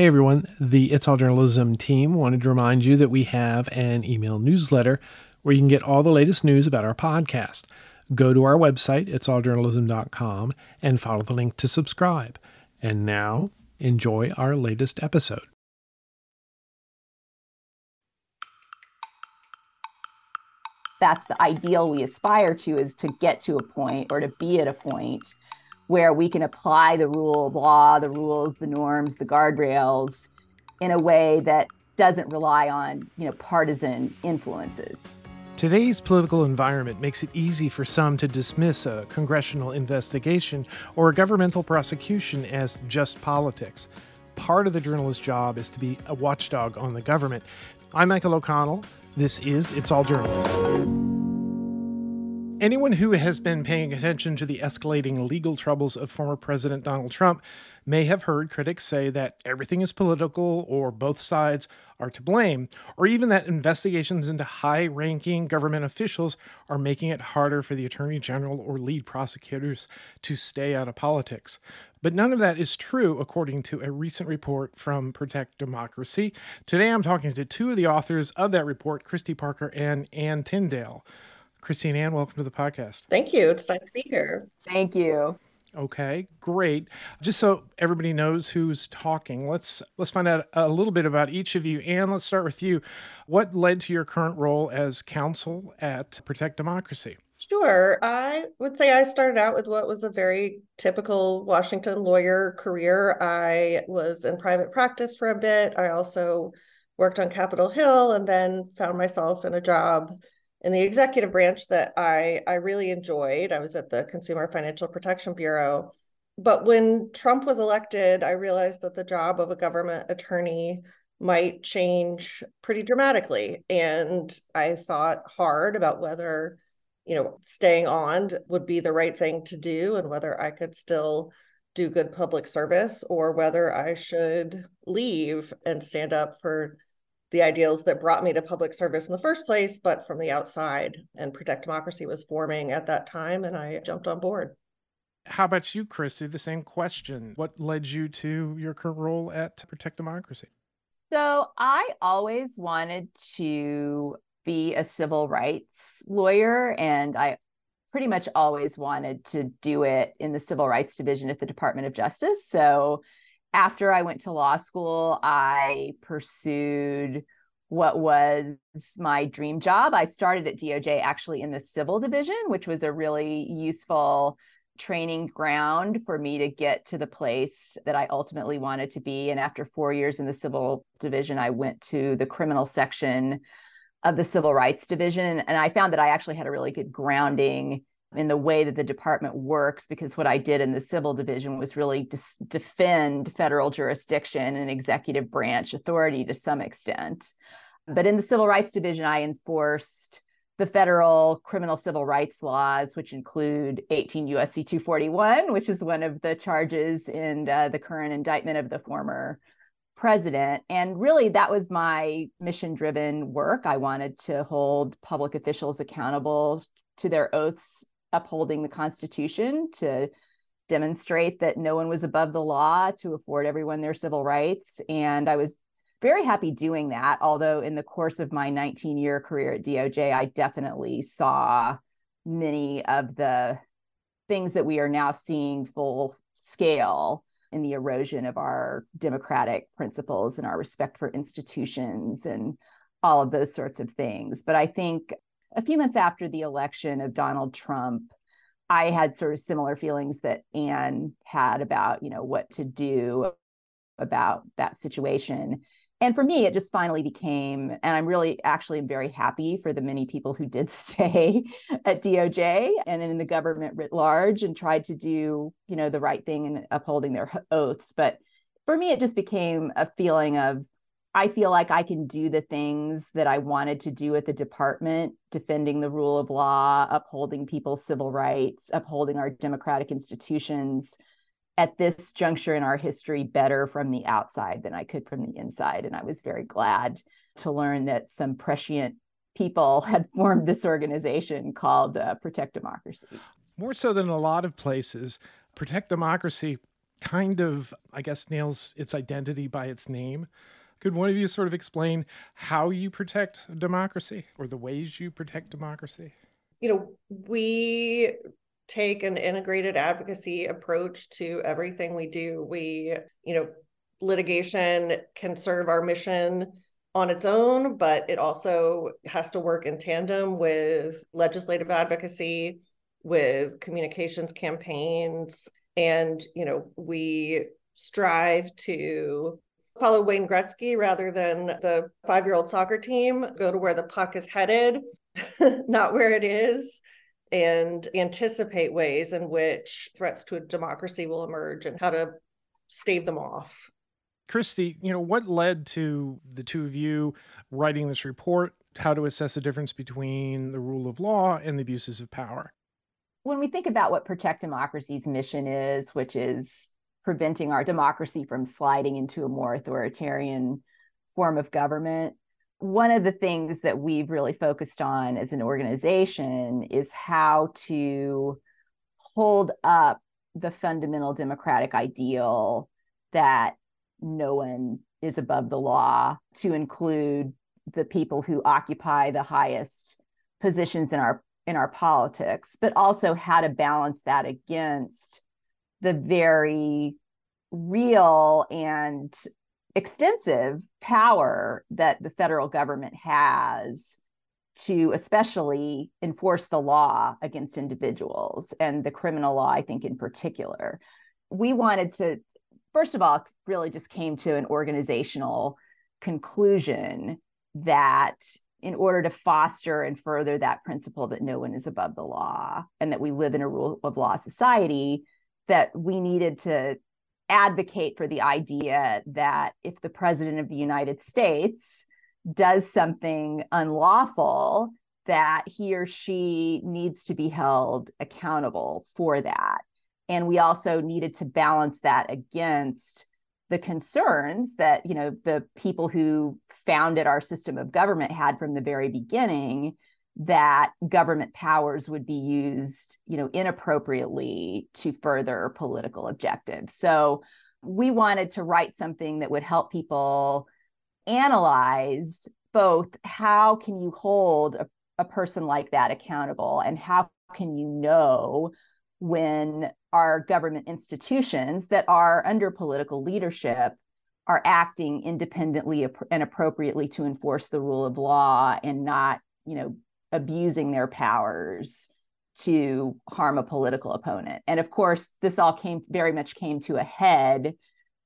Hey everyone, the It's All Journalism team wanted to remind you that we have an email newsletter where you can get all the latest news about our podcast. Go to our website, itsalljournalism.com, and follow the link to subscribe. And now, enjoy our latest episode. That's the ideal we aspire to, is to get to a point or to be at a point where we can apply the rule of law, the rules, the norms, the guardrails in a way that doesn't rely on, partisan influences. Today's political environment makes it easy for some to dismiss a congressional investigation or a governmental prosecution as just politics. Part of the journalist's job is to be a watchdog on the government. I'm Michael O'Connell. This is It's All Journalism. Anyone who has been paying attention to the escalating legal troubles of former President Donald Trump may have heard critics say that everything is political or both sides are to blame, or even that investigations into high-ranking government officials are making it harder for the Attorney General or lead prosecutors to stay out of politics. But none of that is true, according to a recent report from Protect Democracy. Today I'm talking to two of the authors of that report, Kristy Parker and Anne Tindall. Kristy and Anne, welcome to the podcast. Thank you. It's nice to be here. Thank you. Okay, great. Just so everybody knows who's talking, let's find out a little bit about each of you. Anne, let's start with you. What led to your current role as counsel at Protect Democracy? Sure. I would say I started out with what was a very typical Washington lawyer career. I was in private practice for a bit. I also worked on Capitol Hill and then found myself in a job in the executive branch that I really enjoyed. I was at the Consumer Financial Protection Bureau. But when Trump was elected, I realized that the job of a government attorney might change pretty dramatically. And I thought hard about whether, staying on would be the right thing to do and whether I could still do good public service or whether I should leave and stand up for the ideals that brought me to public service in the first place, but from the outside. And Protect Democracy was forming at that time, and I jumped on board. How about you, Kristy? The same question. What led you to your current role at Protect Democracy? So I always wanted to be a civil rights lawyer, and I pretty much always wanted to do it in the Civil Rights Division at the Department of Justice. So after I went to law school, I pursued what was my dream job. I started at DOJ actually in the civil division, which was a really useful training ground for me to get to the place that I ultimately wanted to be. And after 4 years in the civil division, I went to the criminal section of the Civil Rights Division. And I found that I actually had a really good grounding in the way that the department works, because what I did in the civil division was really defend federal jurisdiction and executive branch authority to some extent. But in the Civil Rights Division, I enforced the federal criminal civil rights laws, which include 18 USC 241, which is one of the charges in the current indictment of the former president. And really, that was my mission-driven work. I wanted to hold public officials accountable to their oaths upholding the Constitution, to demonstrate that no one was above the law, to afford everyone their civil rights. And I was very happy doing that. Although in the course of my 19-year career at DOJ, I definitely saw many of the things that we are now seeing full scale in the erosion of our democratic principles and our respect for institutions and all of those sorts of things. But I think a few months after the election of Donald Trump, I had sort of similar feelings that Anne had about, what to do about that situation. And for me, it just finally became, and I'm really actually very happy for the many people who did stay at DOJ and then in the government writ large and tried to do, the right thing and upholding their oaths. But for me, it just became a feeling of, I feel like I can do the things that I wanted to do at the department, defending the rule of law, upholding people's civil rights, upholding our democratic institutions at this juncture in our history better from the outside than I could from the inside. And I was very glad to learn that some prescient people had formed this organization called Protect Democracy. More so than a lot of places, Protect Democracy kind of, I guess, nails its identity by its name. Could one of you sort of explain how you protect democracy or the ways you protect democracy? You know, we take an integrated advocacy approach to everything we do. We, you know, litigation can serve our mission on its own, but it also has to work in tandem with legislative advocacy, with communications campaigns. And, you know, we strive to follow Wayne Gretzky rather than the five-year-old soccer team, go to where the puck is headed, not where it is, and anticipate ways in which threats to a democracy will emerge and how to stave them off. Kristy, you know, what led to the two of you writing this report, how to assess the difference between the rule of law and the abuses of power? When we think about what Protect Democracy's mission is, which is preventing our democracy from sliding into a more authoritarian form of government, one of the things that we've really focused on as an organization is how to hold up the fundamental democratic ideal that no one is above the law, to include the people who occupy the highest positions in our politics, but also how to balance that against the very real and extensive power that the federal government has to especially enforce the law against individuals, and the criminal law, I think, in particular. We wanted to, first of all, really just came to an organizational conclusion that in order to foster and further that principle that no one is above the law and that we live in a rule of law society, that we needed to advocate for the idea that if the president of the United States does something unlawful, that he or she needs to be held accountable for that. And we also needed to balance that against the concerns that, you know, the people who founded our system of government had from the very beginning, that government powers would be used, you know, inappropriately to further political objectives. So we wanted to write something that would help people analyze both how can you hold a person like that accountable, and how can you know when our government institutions that are under political leadership are acting independently and appropriately to enforce the rule of law and not, you know, abusing their powers to harm a political opponent. And of course, this all very much came to a head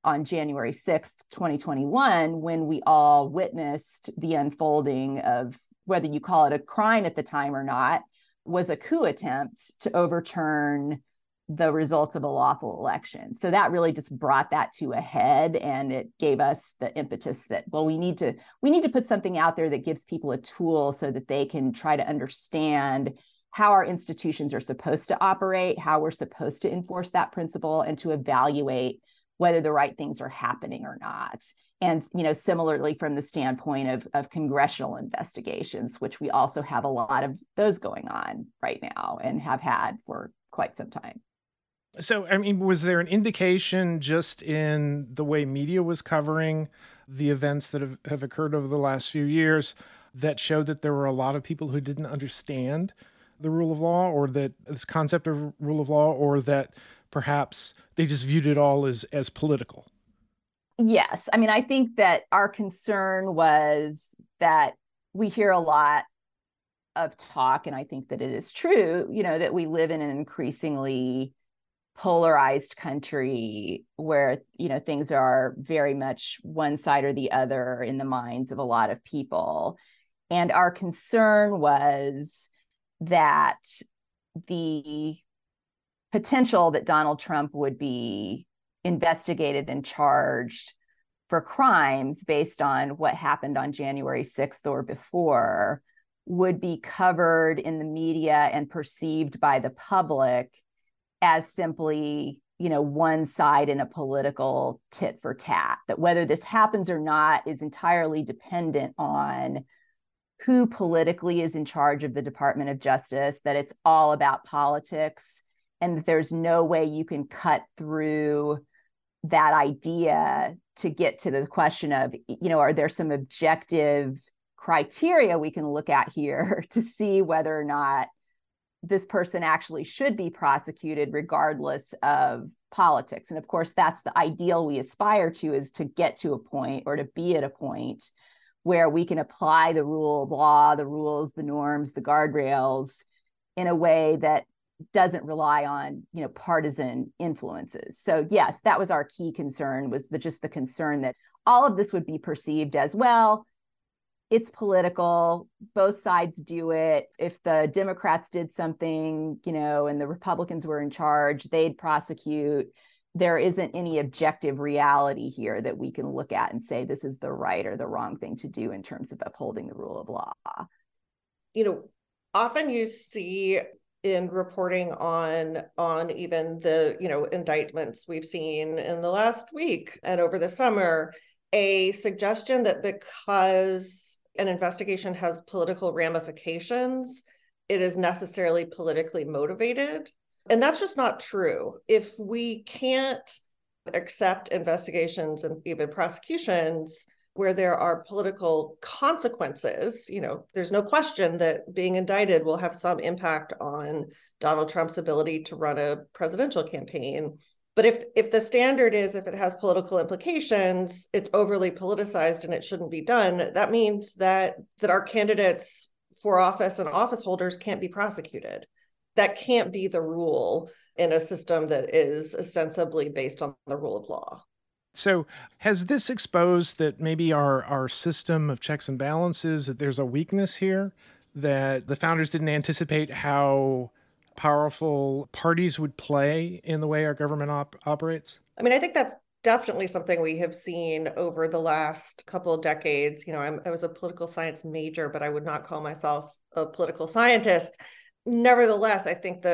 on January 6th, 2021, when we all witnessed the unfolding of, whether you call it a crime at the time or not, was a coup attempt to overturn the results of a lawful election. So that really just brought that to a head, and it gave us the impetus that, well, we need to put something out there that gives people a tool so that they can try to understand how our institutions are supposed to operate, how we're supposed to enforce that principle, and to evaluate whether the right things are happening or not. And, you know, similarly from the standpoint of congressional investigations, which we also have a lot of those going on right now and have had for quite some time. So, I mean, was there an indication just in the way media was covering the events that have occurred over the last few years that showed that there were a lot of people who didn't understand the rule of law, or that this concept of rule of law, or that perhaps they just viewed it all as political? Yes. I mean, I think that our concern was that we hear a lot of talk, and I think that it is true, you know, that we live in an increasingly polarized country where, you know, things are very much one side or the other in the minds of a lot of people. And our concern was that the potential that Donald Trump would be investigated and charged for crimes based on what happened on January 6th or before would be covered in the media and perceived by the public as simply, you know, one side in a political tit for tat, that whether this happens or not is entirely dependent on who politically is in charge of the Department of Justice, that it's all about politics, and that there's no way you can cut through that idea to get to the question of, you know, are there some objective criteria we can look at here to see whether or not this person actually should be prosecuted regardless of politics? And of course, that's the ideal we aspire to, is to get to a point or to be at a point where we can apply the rule of law, the rules, the norms, the guardrails in a way that doesn't rely on, you know, partisan influences. So yes, that was our key concern, was just the concern that all of this would be perceived as, well, it's political, both sides do it. If the Democrats did something, you know, and the Republicans were in charge, they'd prosecute. There isn't any objective reality here that we can look at and say this is the right or the wrong thing to do in terms of upholding the rule of law. You know, often you see in reporting on even the, you know, indictments we've seen in the last week and over the summer, a suggestion that because an investigation has political ramifications, it is necessarily politically motivated. And that's just not true. If we can't accept investigations and even prosecutions where there are political consequences, you know, there's no question that being indicted will have some impact on Donald Trump's ability to run a presidential campaign. But if the standard is, if it has political implications, it's overly politicized and it shouldn't be done, that means that our candidates for office and office holders can't be prosecuted. That can't be the rule in a system that is ostensibly based on the rule of law. So has this exposed that maybe our system of checks and balances, that there's a weakness here, that the founders didn't anticipate how powerful parties would play in the way our government operates? I mean, I think that's definitely something we have seen over the last couple of decades. You know, I was a political science major, but I would not call myself a political scientist. Nevertheless, I think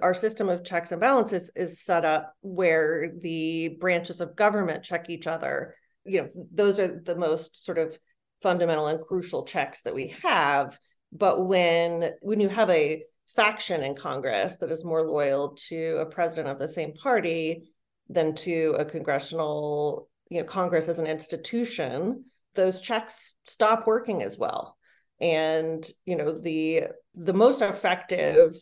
our system of checks and balances is set up where the branches of government check each other. You know, those are the most sort of fundamental and crucial checks that we have. But when you have a faction in Congress that is more loyal to a president of the same party than to a congressional, you know, Congress as an institution, those checks stop working as well. And, you know, the most effective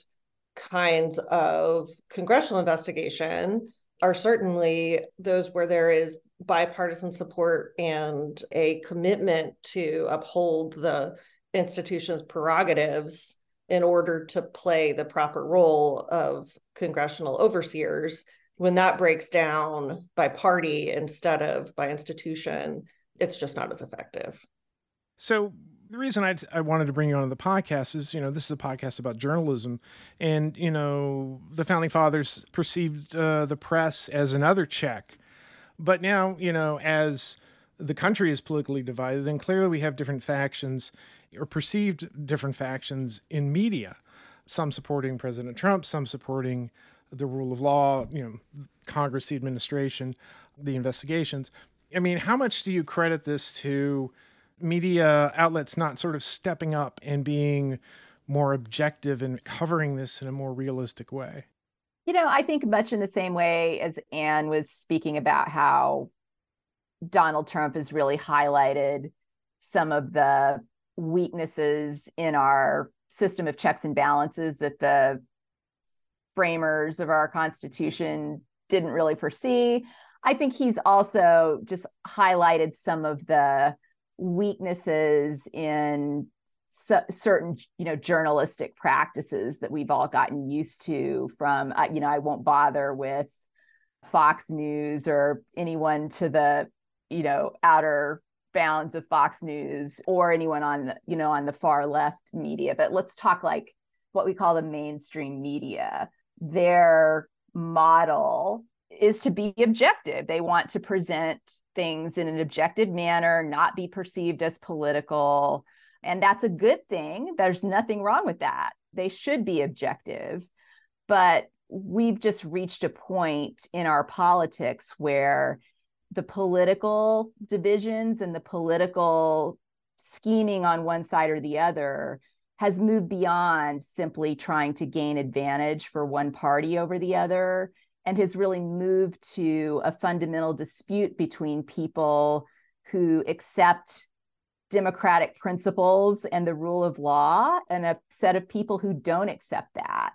kinds of congressional investigation are certainly those where there is bipartisan support and a commitment to uphold the institution's prerogatives in order to play the proper role of congressional overseers. When that breaks down by party instead of by institution, it's just not as effective. So the reason I wanted to bring you on to the podcast is, you know, this is a podcast about journalism, and, you know, the founding fathers perceived the press as another check. But now, you know, as the country is politically divided, then clearly we have different factions or perceived different factions in media, some supporting President Trump, some supporting the rule of law, you know, Congress, the administration, the investigations. I mean, how much do you credit this to media outlets not sort of stepping up and being more objective and covering this in a more realistic way? You know, I think much in the same way as Anne was speaking about how Donald Trump has really highlighted some of the weaknesses in our system of checks and balances that the framers of our Constitution didn't really foresee. I think he's also just highlighted some of the weaknesses in certain, you know, journalistic practices that we've all gotten used to from, you know, I won't bother with Fox News or anyone to the, you know, outer bounds of Fox News or anyone on the, you know, on the far left media. But let's talk like what we call the mainstream media. Their model is to be objective. They want to present things in an objective manner, not be perceived as political. And that's a good thing. There's nothing wrong with that. They should be objective. But we've just reached a point in our politics where the political divisions and the political scheming on one side or the other has moved beyond simply trying to gain advantage for one party over the other and has really moved to a fundamental dispute between people who accept democratic principles and the rule of law and a set of people who don't accept that.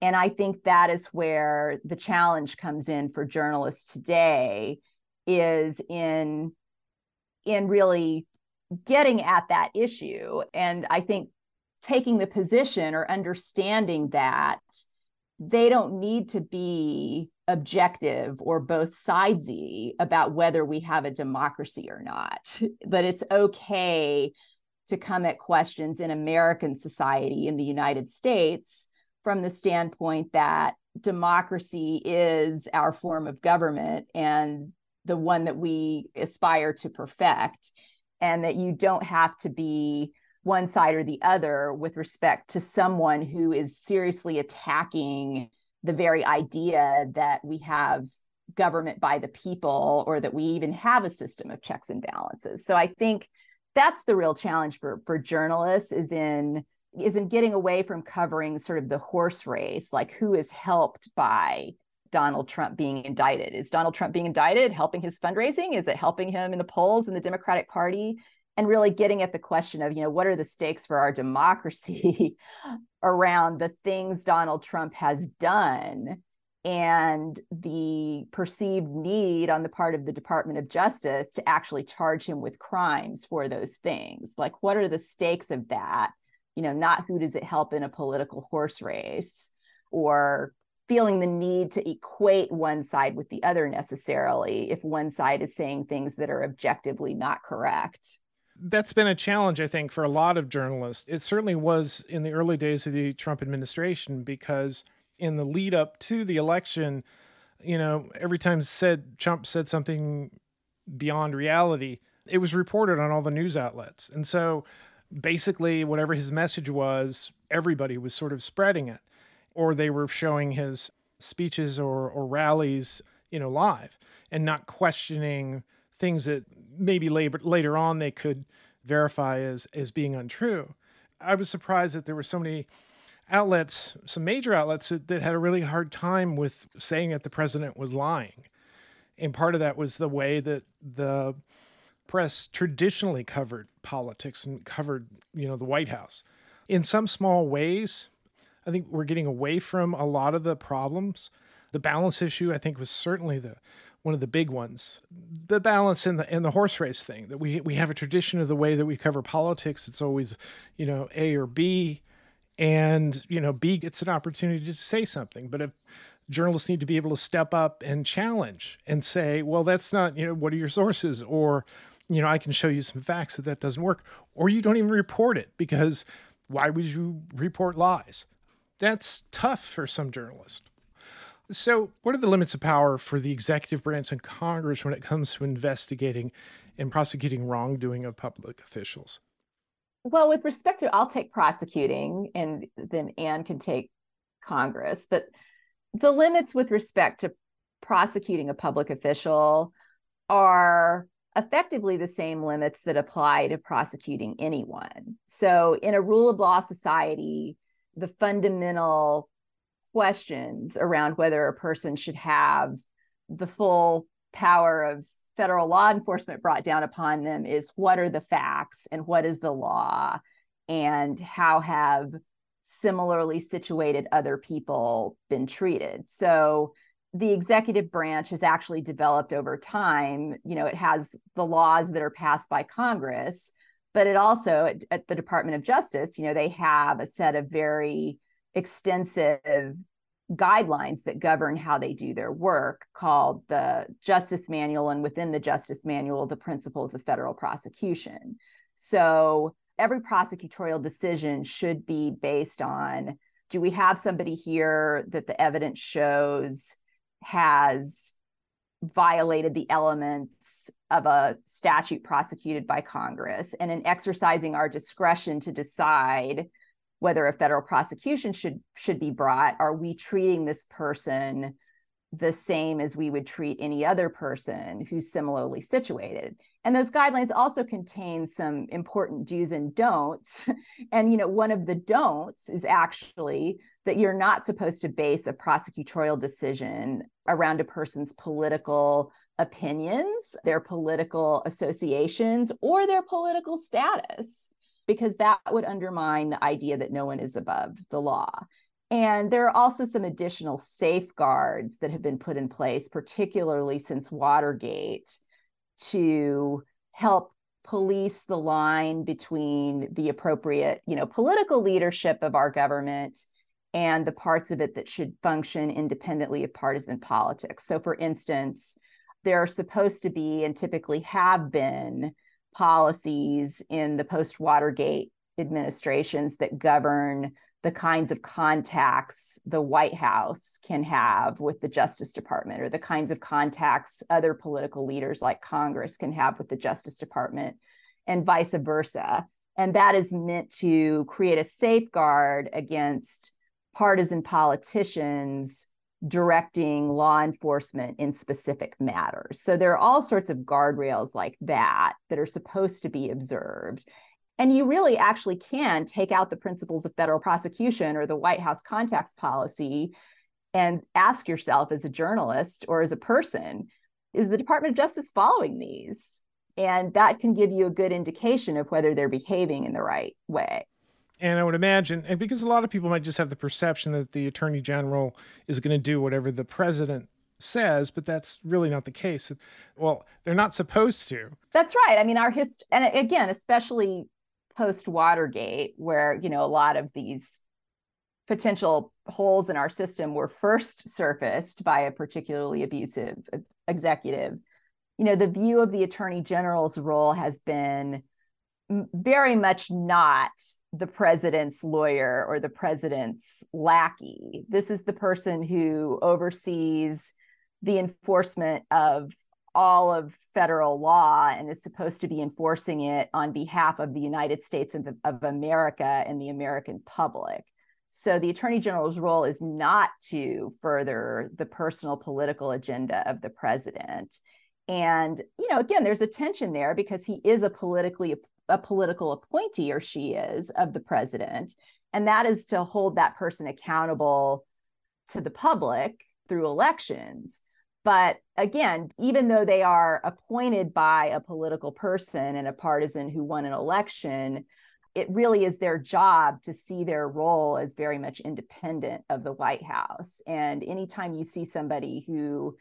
And I think that is where the challenge comes in for journalists today, is in really getting at that issue. And I think taking the position or understanding that they don't need to be objective or both sidesy about whether we have a democracy or not, but it's okay to come at questions in American society, in the United States, from the standpoint that democracy is our form of government and the one that we aspire to perfect, and that you don't have to be one side or the other with respect to someone who is seriously attacking the very idea that we have government by the people, or that we even have a system of checks and balances. So I think that's the real challenge for journalists, is in getting away from covering sort of the horse race, like who is helped by Donald Trump being indicted. Is Donald Trump being indicted helping his fundraising? Is it helping him in the polls in the Democratic Party? And really getting at the question of, what are the stakes for our democracy around the things Donald Trump has done and the perceived need on the part of the Department of Justice to actually charge him with crimes for those things. Like, what are the stakes of that? Not who does it help in a political horse race, or feeling the need to equate one side with the other necessarily if one side is saying things that are objectively not correct. That's been a challenge, I think, for a lot of journalists. It certainly was in the early days of the Trump administration, because in the lead up to the election, every time Trump said something beyond reality, it was reported on all the news outlets. And so basically, whatever his message was, everybody was sort of spreading it, or they were showing his speeches or rallies, live, and not questioning things that maybe later on they could verify as being untrue. I was surprised that there were so many outlets, some major outlets that had a really hard time with saying that the president was lying. And part of that was the way that the press traditionally covered politics and covered, the White House. In some small ways, I think we're getting away from a lot of the problems. The balance issue, I think, was certainly one of the big ones. The balance in the horse race thing, that we have a tradition of the way that we cover politics. It's always, A or B, and, B gets an opportunity to say something. But if journalists need to be able to step up and challenge and say, well, that's not, what are your sources? Or, I can show you some facts that doesn't work. Or you don't even report it, because why would you report lies? That's tough for some journalists. So what are the limits of power for the executive branch and Congress when it comes to investigating and prosecuting wrongdoing of public officials? Well, with respect to, I'll take prosecuting, and then Anne can take Congress, but the limits with respect to prosecuting a public official are effectively the same limits that apply to prosecuting anyone. So in a rule of law society, the fundamental questions around whether a person should have the full power of federal law enforcement brought down upon them is, what are the facts and what is the law, and how have similarly situated other people been treated? So the executive branch has actually developed over time. It has the laws that are passed by Congress, but it also at the Department of Justice, they have a set of very extensive guidelines that govern how they do their work, called the Justice Manual, and within the Justice Manual, the principles of federal prosecution. So every prosecutorial decision should be based on, do we have somebody here that the evidence shows has violated the elements of a statute prosecuted by Congress? And in exercising our discretion to decide whether a federal prosecution should be brought, are we treating this person the same as we would treat any other person who's similarly situated? And those guidelines also contain some important do's and don'ts. And, one of the don'ts is actually that you're not supposed to base a prosecutorial decision around a person's political opinions, their political associations, or their political status, because that would undermine the idea that no one is above the law. And there are also some additional safeguards that have been put in place, particularly since Watergate, to help police the line between the appropriate, political leadership of our government and the parts of it that should function independently of partisan politics. So for instance, there are supposed to be, and typically have been, policies in the post-Watergate administrations that govern the kinds of contacts the White House can have with the Justice Department, or the kinds of contacts other political leaders like Congress can have with the Justice Department, and vice versa. And that is meant to create a safeguard against partisan politicians directing law enforcement in specific matters. So there are all sorts of guardrails like that that are supposed to be observed. And you really actually can take out the principles of federal prosecution or the White House contacts policy and ask yourself as a journalist or as a person, is the Department of Justice following these? And that can give you a good indication of whether they're behaving in the right way. And I would imagine, and because a lot of people might just have the perception that the attorney general is going to do whatever the president says, but that's really not the case. Well, they're not supposed to. That's right. I mean, and again, especially post-Watergate, where, a lot of these potential holes in our system were first surfaced by a particularly abusive executive. The view of the attorney general's role has been very much not the president's lawyer or the president's lackey. This is the person who oversees the enforcement of all of federal law and is supposed to be enforcing it on behalf of the United States and of America and the American public. So the attorney general's role is not to further the personal political agenda of the president. And, again, there's a tension there because he is a political appointee, or she is, of the president. And that is to hold that person accountable to the public through elections. But again, even though they are appointed by a political person and a partisan who won an election, it really is their job to see their role as very much independent of the White House. And anytime you see somebody who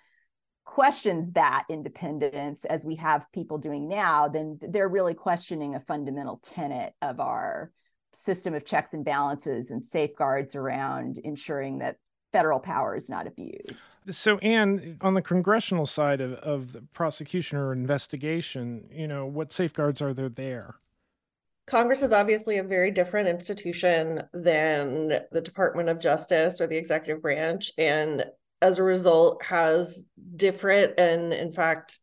questions that independence, as we have people doing now, then they're really questioning a fundamental tenet of our system of checks and balances and safeguards around ensuring that federal power is not abused. So, Anne, on the congressional side of the prosecution or investigation, what safeguards are there? Congress is obviously a very different institution than the Department of Justice or the executive branch, and as a result has different and, in fact,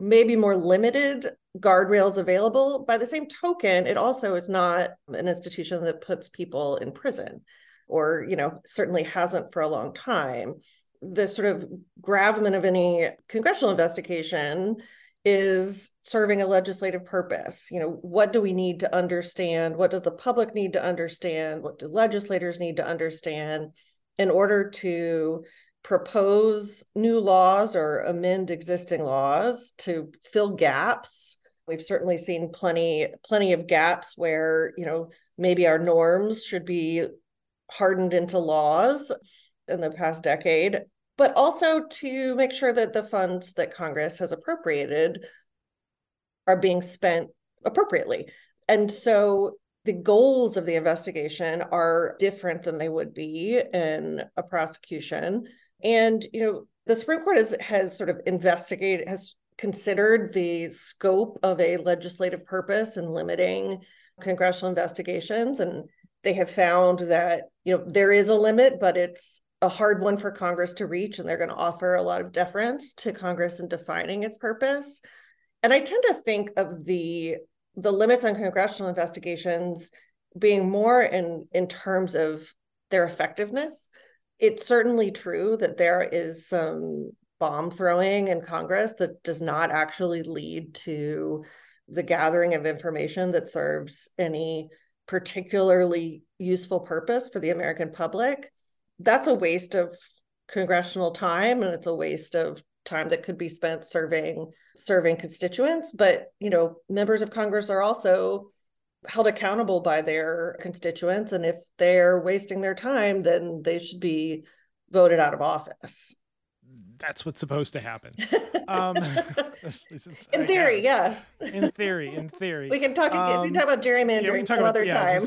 maybe more limited guardrails available. By the same token, it also is not an institution that puts people in prison, or, certainly hasn't for a long time. The sort of gravamen of any congressional investigation is serving a legislative purpose. What do we need to understand? What does the public need to understand? What do legislators need to understand in order to propose new laws or amend existing laws to fill gaps? We've certainly seen plenty of gaps where, maybe our norms should be hardened into laws in the past decade, but also to make sure that the funds that Congress has appropriated are being spent appropriately. And so the goals of the investigation are different than they would be in a prosecution. And, the Supreme Court has sort of investigated, has considered the scope of a legislative purpose in limiting congressional investigations. And they have found that, there is a limit, but it's a hard one for Congress to reach. And they're going to offer a lot of deference to Congress in defining its purpose. And I tend to think of the limits on congressional investigations being more in terms of their effectiveness. It's certainly true that there is some bomb throwing in Congress that does not actually lead to the gathering of information that serves any particularly useful purpose for the American public. That's a waste of congressional time, and it's a waste of time that could be spent serving constituents. But, you know, members of Congress are also held accountable by their constituents. And if they're wasting their time, then they should be voted out of office. That's what's supposed to happen. In theory, yes. In theory. We can talk about gerrymandering some other time.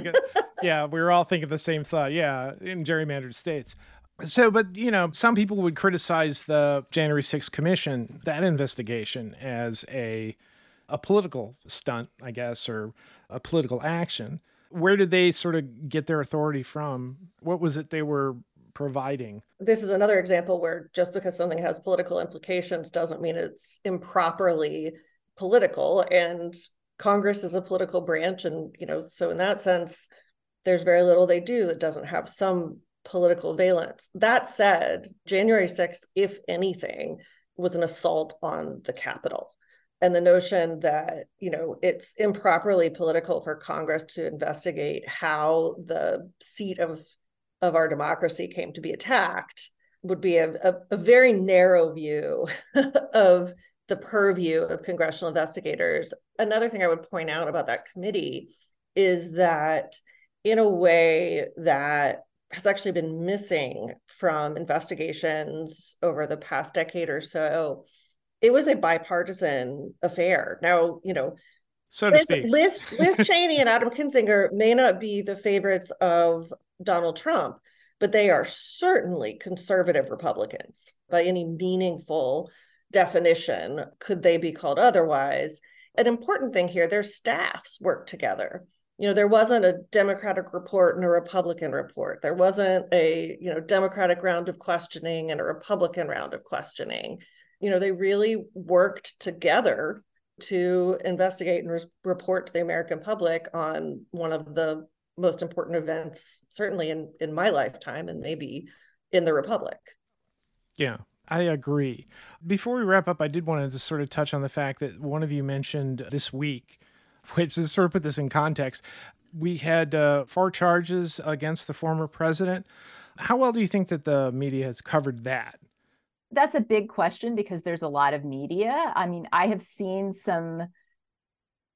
We were all thinking the same thought. Yeah, in gerrymandered states. So, but, you know, some people would criticize the January 6th Commission, that investigation, as a political stunt, I guess, or a political action. Where did they sort of get their authority from? What was it they were providing? This is another example where just because something has political implications doesn't mean it's improperly political. And Congress is a political branch. And, you know, so in that sense, there's very little they do that doesn't have some political valence. That said, January 6th, if anything, was an assault on the Capitol. And the notion that, you know, it's improperly political for Congress to investigate how the seat of our democracy came to be attacked would be a very narrow view of the purview of congressional investigators. Another thing I would point out about that committee is that, in a way that has actually been missing from investigations over the past decade or so, it was a bipartisan affair. Now, you know, so to speak, Liz Cheney and Adam Kinzinger may not be the favorites of Donald Trump, but they are certainly conservative Republicans. By any meaningful definition, could they be called otherwise? An important thing here, their staffs work together. You know, there wasn't a Democratic report and a Republican report. There wasn't a, you know, Democratic round of questioning and a Republican round of questioning. You know, they really worked together to investigate and report to the American public on one of the most important events, certainly in my lifetime and maybe in the Republic. Yeah, I agree. Before we wrap up, I did want to just sort of touch on the fact that one of you mentioned this week, which is sort of put this in context. We had four charges against the former president. How well do you think that the media has covered that? That's a big question because there's a lot of media. I mean, I have seen some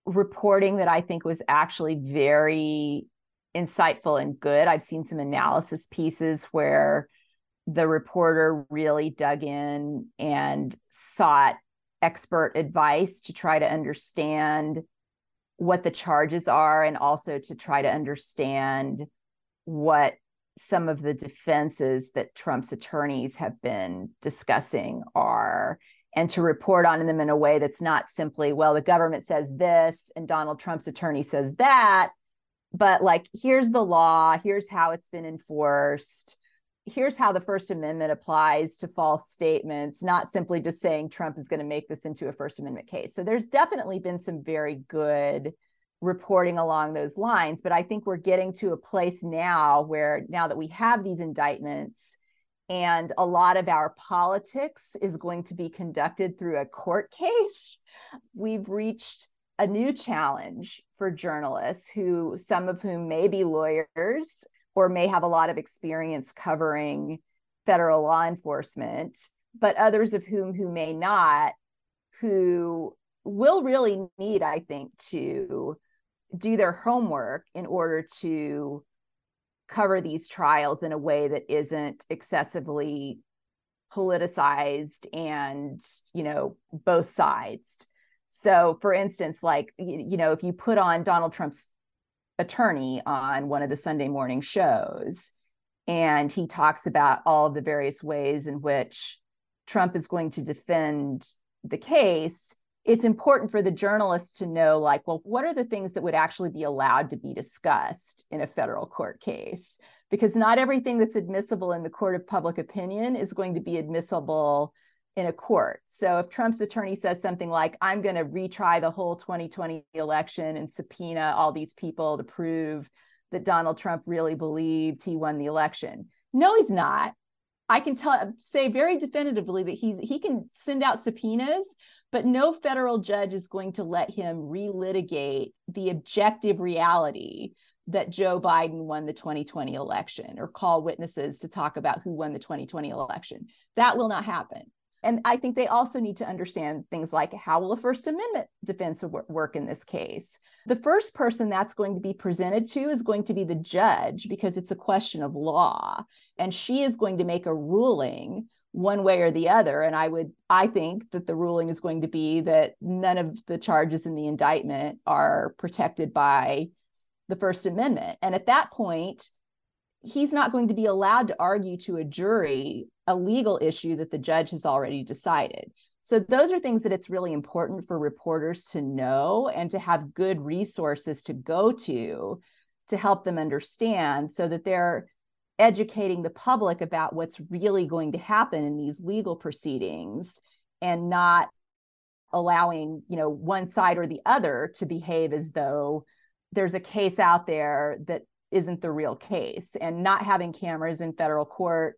reporting that I think was actually very insightful and good. I've seen some analysis pieces where the reporter really dug in and sought expert advice to try to understand what the charges are and also to try to understand what some of the defenses that Trump's attorneys have been discussing are, and to report on them in a way that's not simply, well, the government says this and Donald Trump's attorney says that, but like, here's the law, here's how it's been enforced, here's how the First Amendment applies to false statements, not simply just saying Trump is going to make this into a First Amendment case. So there's definitely been some very good reporting along those lines. But I think we're getting to a place now that we have these indictments and a lot of our politics is going to be conducted through a court case, we've reached a new challenge for journalists who, some of whom may be lawyers or may have a lot of experience covering federal law enforcement, but others of whom who may not, who will really need, I think, to do their homework in order to cover these trials in a way that isn't excessively politicized and, you know, both sides. So for instance, like, you know, if you put on Donald Trump's attorney on one of the Sunday morning shows, and he talks about all of the various ways in which Trump is going to defend the case, it's important for the journalists to know, like, well, what are the things that would actually be allowed to be discussed in a federal court case? Because not everything that's admissible in the court of public opinion is going to be admissible in a court. So if Trump's attorney says something like, I'm going to retry the whole 2020 election and subpoena all these people to prove that Donald Trump really believed he won the election. No, he's not. I can tell, say very definitively that he can send out subpoenas, but no federal judge is going to let him relitigate the objective reality that Joe Biden won the 2020 election or call witnesses to talk about who won the 2020 election. That will not happen. And I think they also need to understand things like, how will a First Amendment defense work in this case? The first person that's going to be presented to is going to be the judge, because it's a question of law. And she is going to make a ruling one way or the other. And I think that the ruling is going to be that none of the charges in the indictment are protected by the First Amendment. And at that point, he's not going to be allowed to argue to a jury a legal issue that the judge has already decided. So those are things that it's really important for reporters to know and to have good resources to go to help them understand, so that they're educating the public about what's really going to happen in these legal proceedings, and not allowing, you know, one side or the other to behave as though there's a case out there that isn't the real case. And not having cameras in federal court,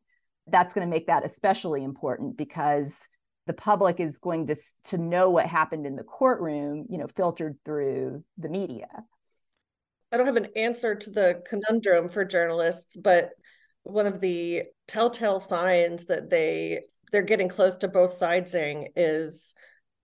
that's going to make that especially important, because the public is going to know what happened in the courtroom, you know, filtered through the media. I don't have an answer to the conundrum for journalists, but one of the telltale signs that they're getting close to both sidesing is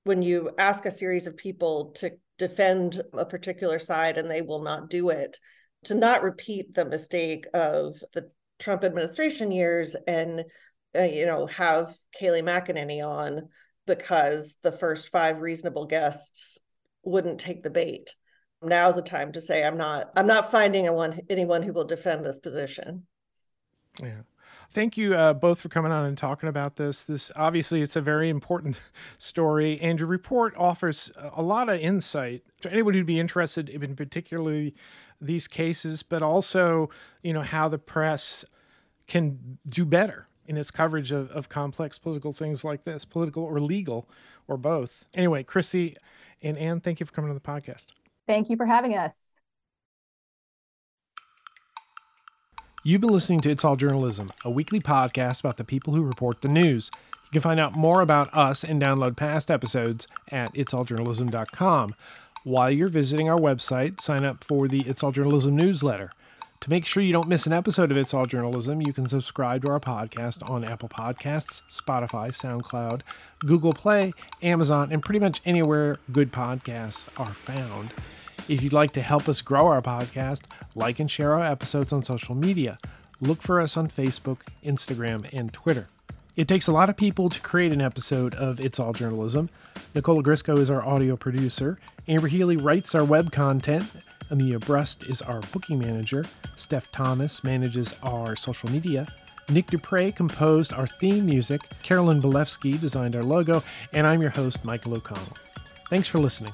when you ask a series of people to defend a particular side and they will not do it. To not repeat the mistake of the Trump administration years and, have Kayleigh McEnany on because the first 5 reasonable guests wouldn't take the bait. Now's the time to say, I'm not finding anyone who will defend this position. Yeah. Thank you both for coming on and talking about this. This obviously, it's a very important story, and your report offers a lot of insight to anyone who'd be interested in particularly these cases, but also, you know, how the press can do better in its coverage of complex political things like this, political or legal or both. Anyway, Kristy and Anne, thank you for coming on the podcast. Thank you for having us. You've been listening to It's All Journalism, a weekly podcast about the people who report the news. You can find out more about us and download past episodes at itsalljournalism.com. While you're visiting our website, sign up for the It's All Journalism newsletter. To make sure you don't miss an episode of It's All Journalism, you can subscribe to our podcast on Apple Podcasts, Spotify, SoundCloud, Google Play, Amazon, and pretty much anywhere good podcasts are found. If you'd like to help us grow our podcast, like and share our episodes on social media. Look for us on Facebook, Instagram, and Twitter. It takes a lot of people to create an episode of It's All Journalism. Nicola Grisco is our audio producer. Amber Healy writes our web content. Amelia Brust is our booking manager. Steph Thomas manages our social media. Nick Dupre composed our theme music. Carolyn Belefsky designed our logo. And I'm your host, Michael O'Connell. Thanks for listening.